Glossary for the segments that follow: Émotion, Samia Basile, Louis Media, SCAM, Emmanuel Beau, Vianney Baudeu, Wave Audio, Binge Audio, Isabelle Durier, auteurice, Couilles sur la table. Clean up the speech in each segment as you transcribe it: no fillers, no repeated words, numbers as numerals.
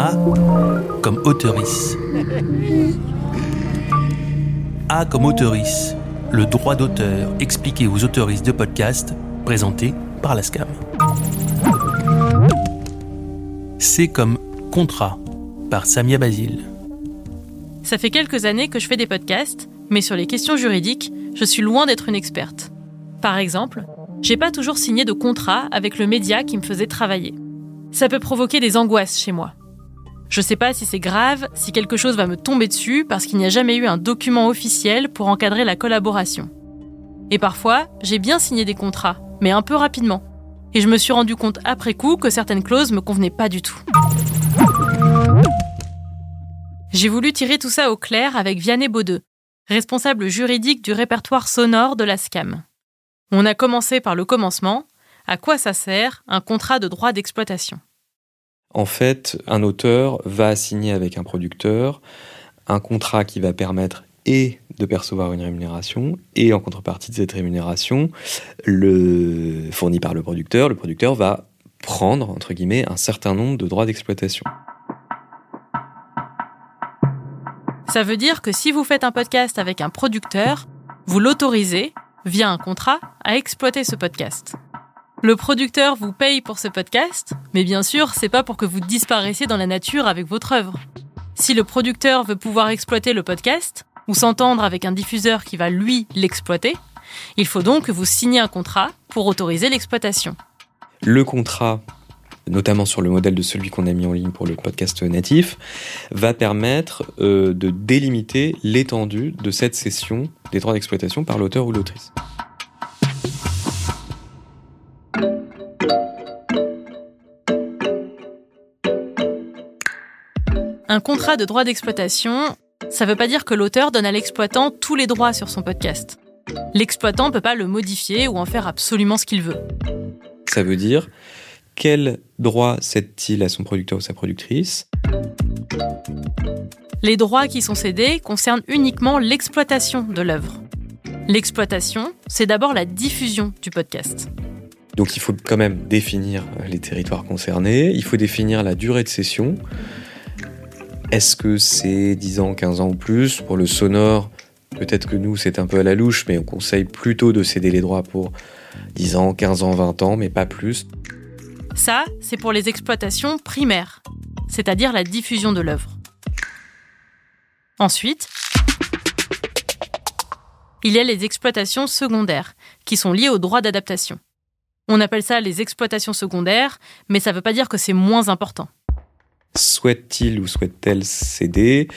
A comme auteurice. A comme auteurice, le droit d'auteur expliqué aux auteuristes de podcast, présenté par la SCAM. C comme contrat, par Samia Basile. Ça fait quelques années que je fais des podcasts, mais sur les questions juridiques, je suis loin d'être une experte. Par exemple, j'ai pas toujours signé de contrat avec le média qui me faisait travailler. Ça peut provoquer des angoisses chez moi. Je sais pas si c'est grave, si quelque chose va me tomber dessus, parce qu'il n'y a jamais eu un document officiel pour encadrer la collaboration. Et parfois, j'ai bien signé des contrats, mais un peu rapidement. Et je me suis rendu compte après coup que certaines clauses me convenaient pas du tout. J'ai voulu tirer tout ça au clair avec Vianney Baudeu, responsable juridique du répertoire sonore de la SCAM. On a commencé par le commencement. À quoi ça sert un contrat de droit d'exploitation ? En fait, un auteur va signer avec un producteur un contrat qui va permettre et de percevoir une rémunération, et en contrepartie de cette rémunération, fournie par le producteur va prendre, entre guillemets, un certain nombre de droits d'exploitation. Ça veut dire que si vous faites un podcast avec un producteur, vous l'autorisez, via un contrat, à exploiter ce podcast. Le producteur vous paye pour ce podcast, mais bien sûr, c'est pas pour que vous disparaissiez dans la nature avec votre œuvre. Si le producteur veut pouvoir exploiter le podcast, ou s'entendre avec un diffuseur qui va, lui, l'exploiter, il faut donc que vous signiez un contrat pour autoriser l'exploitation. Le contrat, notamment sur le modèle de celui qu'on a mis en ligne pour le podcast natif, va permettre de délimiter l'étendue de cette cession des droits d'exploitation par l'auteur ou l'autrice. Un contrat de droit d'exploitation, ça ne veut pas dire que l'auteur donne à l'exploitant tous les droits sur son podcast. L'exploitant ne peut pas le modifier ou en faire absolument ce qu'il veut. Ça veut dire quel droit cède-t-il à son producteur ou sa productrice ? Les droits qui sont cédés concernent uniquement l'exploitation de l'œuvre. L'exploitation, c'est d'abord la diffusion du podcast. Donc il faut quand même définir les territoires concernés, il faut définir la durée de cession. Est-ce que c'est 10 ans, 15 ans ou plus ? Pour le sonore, peut-être que nous, c'est un peu à la louche, mais on conseille plutôt de céder les droits pour 10 ans, 15 ans, 20 ans, mais pas plus. Ça, c'est pour les exploitations primaires, c'est-à-dire la diffusion de l'œuvre. Ensuite, il y a les exploitations secondaires, qui sont liées aux droits d'adaptation. On appelle ça les exploitations secondaires, mais ça ne veut pas dire que c'est moins important. Souhaite-t-il ou souhaite-t-elle céder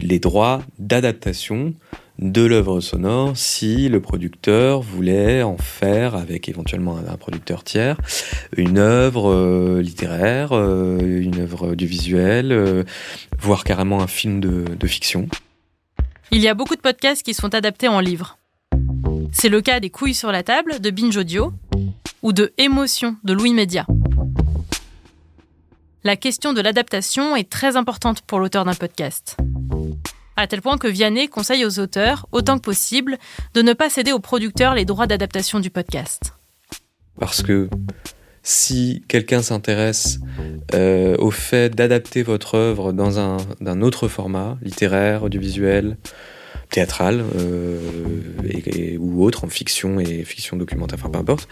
les droits d'adaptation de l'œuvre sonore si le producteur voulait en faire, avec éventuellement un producteur tiers, une œuvre littéraire, une œuvre audiovisuelle, voire carrément un film de fiction. Il y a beaucoup de podcasts qui sont adaptés en livres. C'est le cas des Couilles sur la table de Binge Audio ou de Émotion de Louis Media. La question de l'adaptation est très importante pour l'auteur d'un podcast. À tel point que Vianney conseille aux auteurs, autant que possible, de ne pas céder aux producteurs les droits d'adaptation du podcast. Parce que si quelqu'un s'intéresse au fait d'adapter votre œuvre dans un autre format, littéraire, audiovisuel, théâtral ou autre, en fiction et fiction documentaire, enfin peu importe,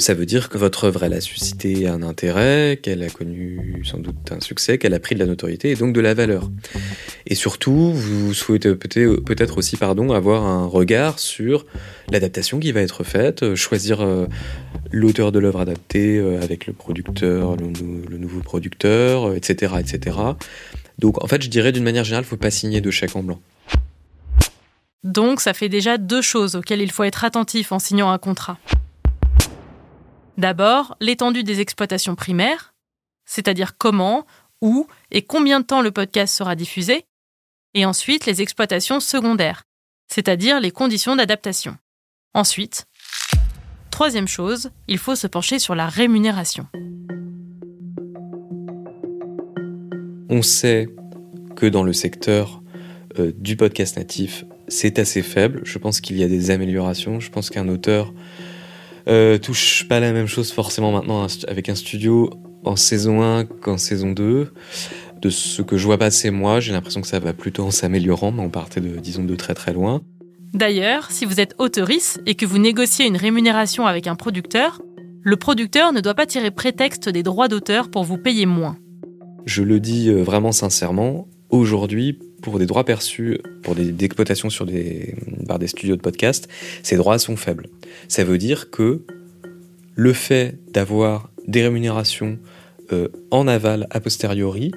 ça veut dire que votre œuvre, elle a suscité un intérêt, qu'elle a connu sans doute un succès, qu'elle a pris de la notoriété et donc de la valeur. Et surtout, vous souhaitez peut-être aussi avoir un regard sur l'adaptation qui va être faite, choisir l'auteur de l'œuvre adaptée avec le producteur, le nouveau producteur, etc., etc. Donc en fait, je dirais d'une manière générale, il ne faut pas signer de chèque en blanc. Donc, ça fait déjà deux choses auxquelles il faut être attentif en signant un contrat. D'abord, l'étendue des exploitations primaires, c'est-à-dire comment, où et combien de temps le podcast sera diffusé, et ensuite les exploitations secondaires, c'est-à-dire les conditions d'adaptation. Ensuite, troisième chose, il faut se pencher sur la rémunération. On sait que dans le secteur du podcast natif, c'est assez faible. Je pense qu'il y a des améliorations. Je pense qu'un auteur touche pas la même chose forcément maintenant avec un studio en saison 1 qu'en saison 2. De ce que je vois passer moi, j'ai l'impression que ça va plutôt en s'améliorant, mais on partait de très très loin. D'ailleurs, si vous êtes auteurice et que vous négociez une rémunération avec un producteur, le producteur ne doit pas tirer prétexte des droits d'auteur pour vous payer moins. Je le dis vraiment sincèrement, aujourd'hui, pour des droits perçus, pour des exploitations par des studios de podcast, ces droits sont faibles. Ça veut dire que le fait d'avoir des rémunérations en aval a posteriori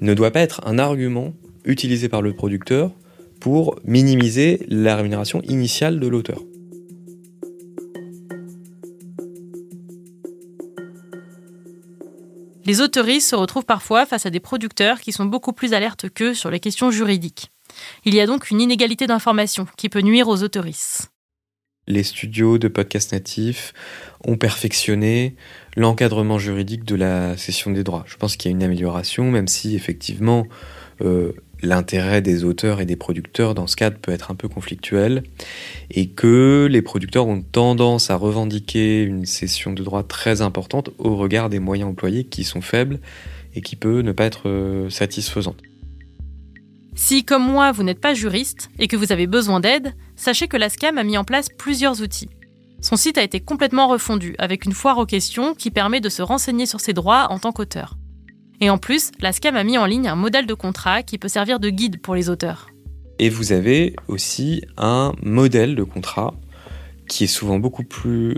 ne doit pas être un argument utilisé par le producteur pour minimiser la rémunération initiale de l'auteur. Les autoristes se retrouvent parfois face à des producteurs qui sont beaucoup plus alertes qu'eux sur les questions juridiques. Il y a donc une inégalité d'information qui peut nuire aux autoristes. Les studios de podcasts natifs ont perfectionné l'encadrement juridique de la cession des droits. Je pense qu'il y a une amélioration, même si effectivement l'intérêt des auteurs et des producteurs dans ce cadre peut être un peu conflictuel, et que les producteurs ont tendance à revendiquer une cession de droits très importante au regard des moyens employés qui sont faibles et qui peut ne pas être satisfaisante. Si, comme moi, vous n'êtes pas juriste et que vous avez besoin d'aide, sachez que la SCAM a mis en place plusieurs outils. Son site a été complètement refondu avec une foire aux questions qui permet de se renseigner sur ses droits en tant qu'auteur. Et en plus, la SCAM a mis en ligne un modèle de contrat qui peut servir de guide pour les auteurs. Et vous avez aussi un modèle de contrat qui est souvent beaucoup plus,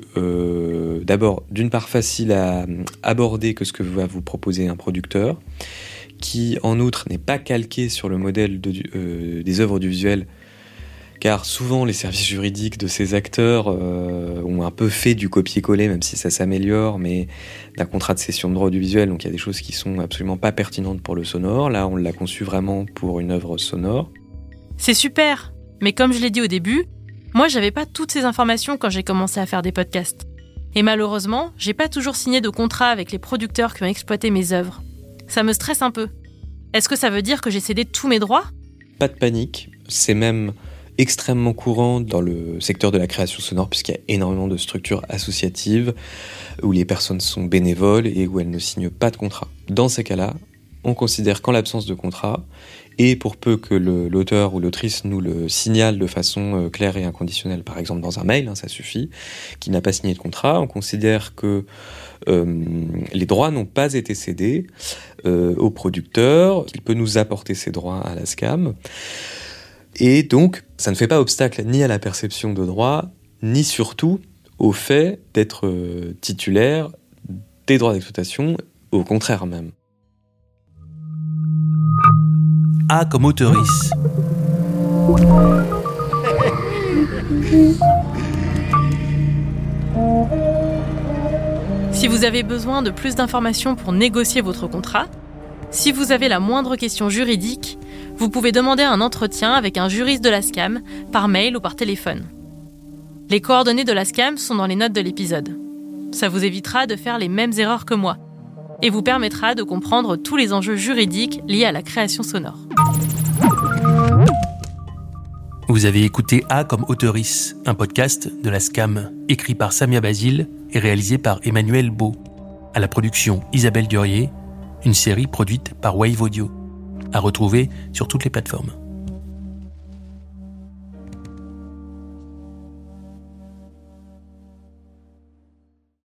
d'abord, d'une part facile à aborder que ce que va vous proposer un producteur, qui en outre n'est pas calqué sur le modèle des œuvres audiovisuelles, car souvent les services juridiques de ces acteurs ont un peu fait du copier-coller, même si ça s'améliore, mais d'un contrat de cession de droit audiovisuel, donc il y a des choses qui sont absolument pas pertinentes pour le sonore. Là, on l'a conçu vraiment pour une œuvre sonore. C'est super, mais comme je l'ai dit au début, moi j'avais pas toutes ces informations quand j'ai commencé à faire des podcasts. Et malheureusement, j'ai pas toujours signé de contrat avec les producteurs qui ont exploité mes œuvres. Ça me stresse un peu. Est-ce que ça veut dire que j'ai cédé tous mes droits ? Pas de panique, c'est même extrêmement courant dans le secteur de la création sonore, puisqu'il y a énormément de structures associatives où les personnes sont bénévoles et où elles ne signent pas de contrat. Dans ces cas-là, on considère qu'en l'absence de contrat, et pour peu que l'auteur ou l'autrice nous le signale de façon claire et inconditionnelle, par exemple dans un mail, ça suffit, qu'il n'a pas signé de contrat, on considère que les droits n'ont pas été cédés au producteur, qu'il peut nous apporter ses droits à la SCAM. Et donc, ça ne fait pas obstacle ni à la perception de droits, ni surtout au fait d'être titulaire des droits d'exploitation, au contraire même. A comme auteurice. Si vous avez besoin de plus d'informations pour négocier votre contrat, si vous avez la moindre question juridique, vous pouvez demander un entretien avec un juriste de la SCAM par mail ou par téléphone. Les coordonnées de la SCAM sont dans les notes de l'épisode. Ça vous évitera de faire les mêmes erreurs que moi et vous permettra de comprendre tous les enjeux juridiques liés à la création sonore. Vous avez écouté A comme auteurice, un podcast de la SCAM, écrit par Samia Basile et réalisé par Emmanuel Beau. À la production, Isabelle Durier. Une série produite par Wave Audio, à retrouver sur toutes les plateformes.